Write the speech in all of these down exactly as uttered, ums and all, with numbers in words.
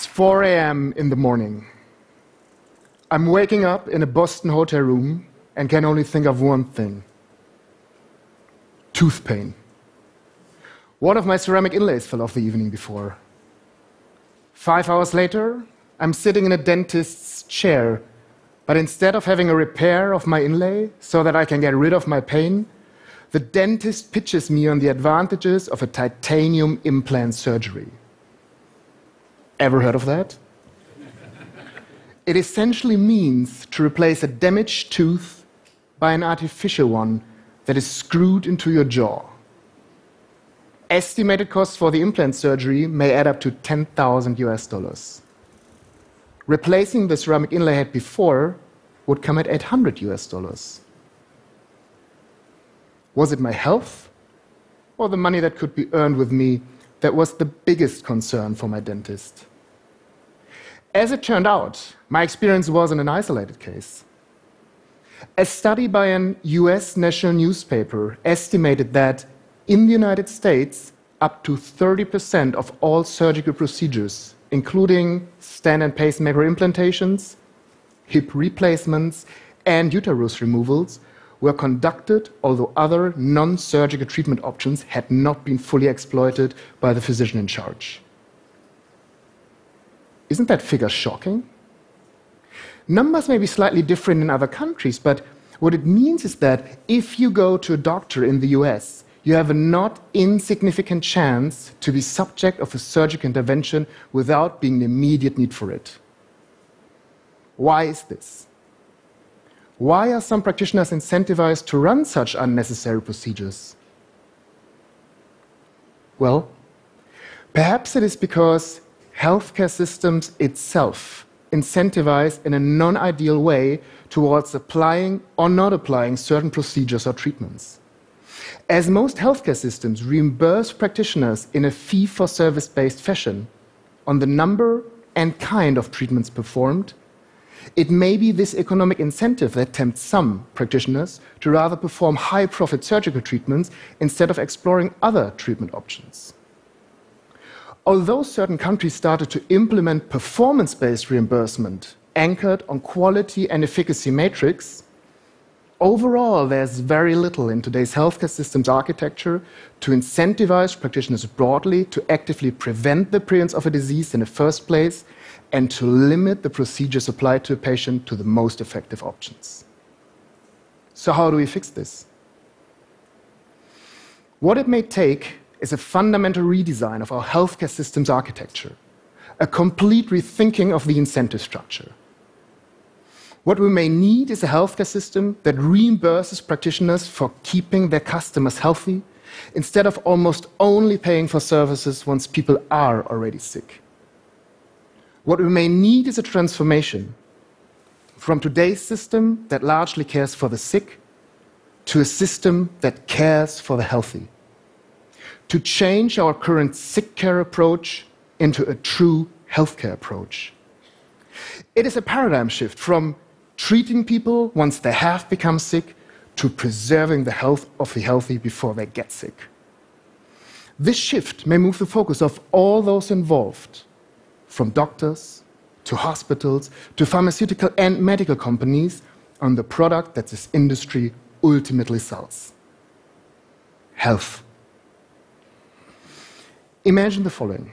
It's four A M in the morning. I'm waking up in a Boston hotel room and can only think of one thing. Tooth pain. One of my ceramic inlays fell off the evening before. Five hours later, I'm sitting in a dentist's chair, but instead of having a repair of my inlay so that I can get rid of my pain, the dentist pitches me on the advantages of a titanium implant surgery. Ever heard of that? It essentially means to replace a damaged tooth by an artificial one that is screwed into your jaw. Estimated costs for the implant surgery may add up to ten thousand U S dollars. Replacing the ceramic inlay head before would come at eight hundred U S dollars. Was it my health or the money that could be earned with me that was the biggest concern for my dentist? As it turned out, my experience wasn't an isolated case. A study by an U S national newspaper estimated that in the United States, up to thirty percent of all surgical procedures, including stent and pacemaker implantations, hip replacements, and uterus removals, were conducted, although other non-surgical treatment options had not been fully exploited by the physician in charge. Isn't that figure shocking? Numbers may be slightly different in other countries, but what it means is that if you go to a doctor in the U S, you have a not insignificant chance to be subject of a surgical intervention without being an immediate need for it. Why is this? Why are some practitioners incentivized to run such unnecessary procedures? Well, perhaps it is because healthcare systems itself incentivize in a non-ideal way towards applying or not applying certain procedures or treatments. As most healthcare systems reimburse practitioners in a fee-for-service-based fashion on the number and kind of treatments performed, it may be this economic incentive that tempts some practitioners to rather perform high-profit surgical treatments instead of exploring other treatment options. Although certain countries started to implement performance-based reimbursement anchored on quality and efficacy matrix, overall there's very little in today's healthcare system's architecture to incentivize practitioners broadly to actively prevent the appearance of a disease in the first place and to limit the procedures applied to a patient to the most effective options. So how do we fix this? What it may take is a fundamental redesign of our healthcare system's architecture, a complete rethinking of the incentive structure. What we may need is a healthcare system that reimburses practitioners for keeping their customers healthy, instead of almost only paying for services once people are already sick. What we may need is a transformation from today's system that largely cares for the sick to a system that cares for the healthy. To change our current sick care approach into a true healthcare approach. It is a paradigm shift from treating people once they have become sick to preserving the health of the healthy before they get sick. This shift may move the focus of all those involved, from doctors to hospitals to pharmaceutical and medical companies, on the product that this industry ultimately sells. Health. Imagine the following.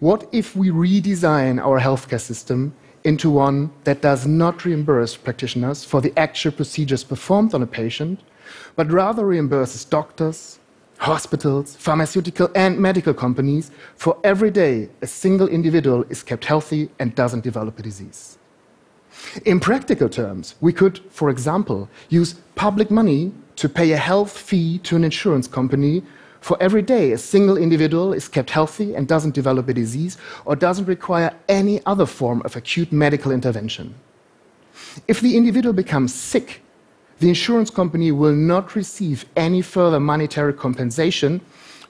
What if we redesign our healthcare system into one that does not reimburse practitioners for the actual procedures performed on a patient, but rather reimburses doctors, hospitals, pharmaceutical and medical companies for every day a single individual is kept healthy and doesn't develop a disease. In practical terms, we could, for example, use public money to pay a health fee to an insurance company for every day a single individual is kept healthy and doesn't develop a disease or doesn't require any other form of acute medical intervention. If the individual becomes sick, the insurance company will not receive any further monetary compensation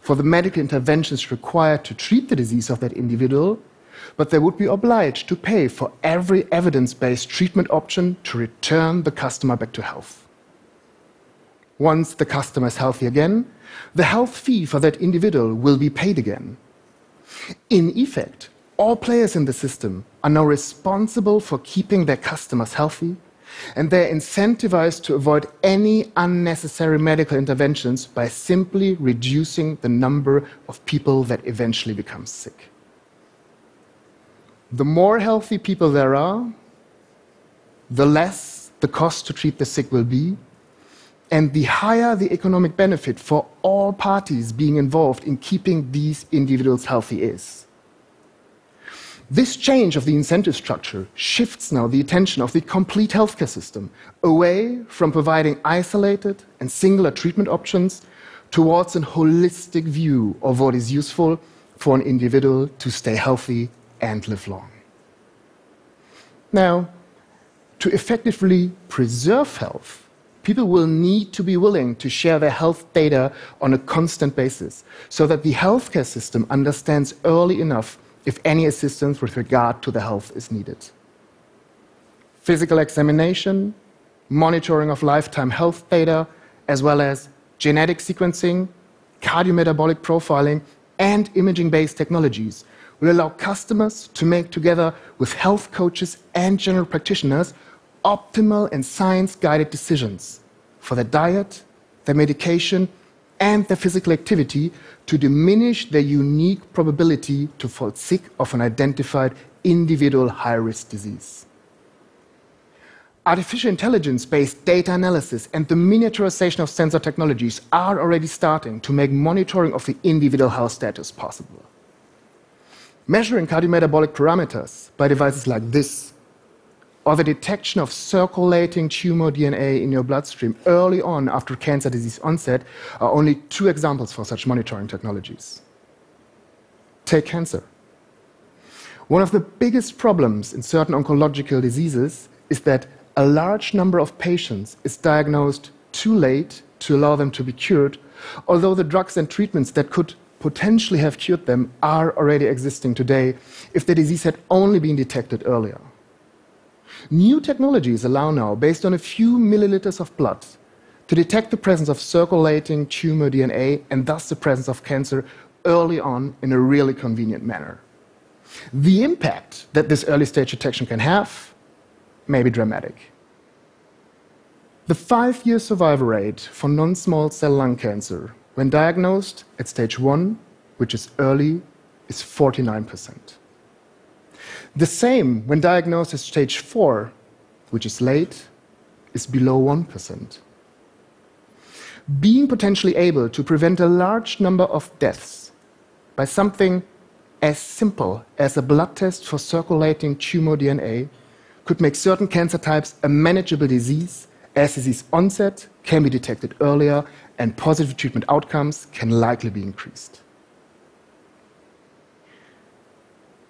for the medical interventions required to treat the disease of that individual, but they would be obliged to pay for every evidence-based treatment option to return the customer back to health. Once the customer is healthy again, the health fee for that individual will be paid again. In effect, all players in the system are now responsible for keeping their customers healthy, and they're incentivized to avoid any unnecessary medical interventions by simply reducing the number of people that eventually become sick. The more healthy people there are, the less the cost to treat the sick will be, and the higher the economic benefit for all parties being involved in keeping these individuals healthy is. This change of the incentive structure shifts now the attention of the complete healthcare system away from providing isolated and singular treatment options towards a holistic view of what is useful for an individual to stay healthy and live long. Now, to effectively preserve health, people will need to be willing to share their health data on a constant basis so that the healthcare system understands early enough if any assistance with regard to the health is needed. Physical examination, monitoring of lifetime health data, as well as genetic sequencing, cardiometabolic profiling, and imaging-based technologies will allow customers to make, together with health coaches and general practitioners, optimal and science-guided decisions for their diet, their medication, and their physical activity to diminish their unique probability to fall sick of an identified individual high-risk disease. Artificial intelligence-based data analysis and the miniaturization of sensor technologies are already starting to make monitoring of the individual health status possible. Measuring cardiometabolic parameters by devices like this, or the detection of circulating tumor D N A in your bloodstream early on after cancer disease onset, are only two examples for such monitoring technologies. Take cancer. One of the biggest problems in certain oncological diseases is that a large number of patients is diagnosed too late to allow them to be cured, although the drugs and treatments that could potentially have cured them are already existing today if the disease had only been detected earlier. New technologies allow now, based on a few milliliters of blood, to detect the presence of circulating tumor D N A and thus the presence of cancer early on in a really convenient manner. The impact that this early-stage detection can have may be dramatic. The five-year survival rate for non-small cell lung cancer, when diagnosed at stage one, which is early, is forty-nine percent. The same when diagnosed as stage four, which is late, is below one percent. Being potentially able to prevent a large number of deaths by something as simple as a blood test for circulating tumor D N A could make certain cancer types a manageable disease, as disease onset can be detected earlier and positive treatment outcomes can likely be increased.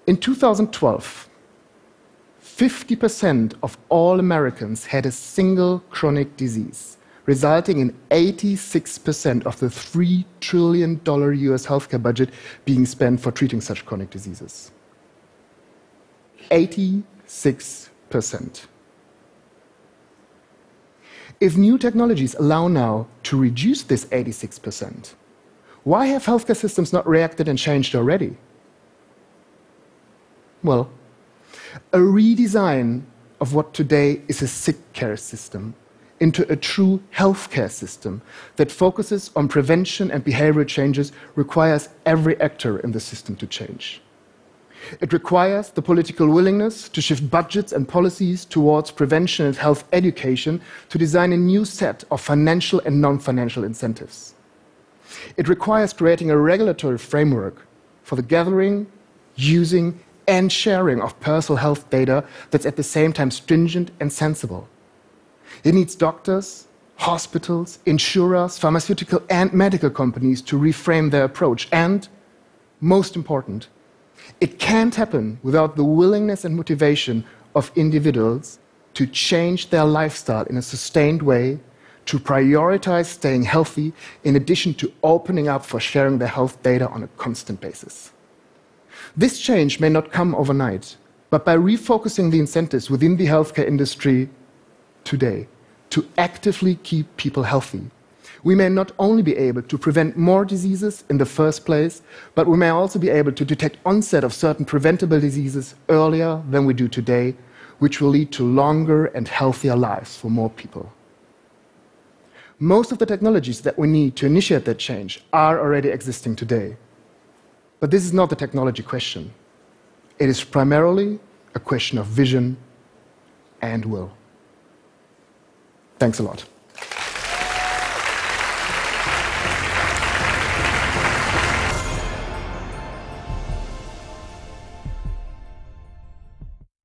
In two thousand twelve, fifty percent of all Americans had a single chronic disease, resulting in eighty-six percent of the three trillion dollar U S healthcare budget being spent for treating such chronic diseases. eighty-six percent. If new technologies allow now to reduce this eighty-six percent, why have healthcare systems not reacted and changed already? Well, a redesign of what today is a sick care system into a true healthcare system that focuses on prevention and behavioral changes requires every actor in the system to change. It requires the political willingness to shift budgets and policies towards prevention and health education to design a new set of financial and non-financial incentives. It requires creating a regulatory framework for the gathering, using, and sharing of personal health data that's at the same time stringent and sensible. It needs doctors, hospitals, insurers, pharmaceutical and medical companies to reframe their approach. And, most important, it can't happen without the willingness and motivation of individuals to change their lifestyle in a sustained way, to prioritize staying healthy, in addition to opening up for sharing their health data on a constant basis. This change may not come overnight, but by refocusing the incentives within the healthcare industry today to actively keep people healthy, we may not only be able to prevent more diseases in the first place, but we may also be able to detect onset of certain preventable diseases earlier than we do today, which will lead to longer and healthier lives for more people. Most of the technologies that we need to initiate that change are already existing today. But this is not the technology question. It is primarily a question of vision and will. Thanks a lot.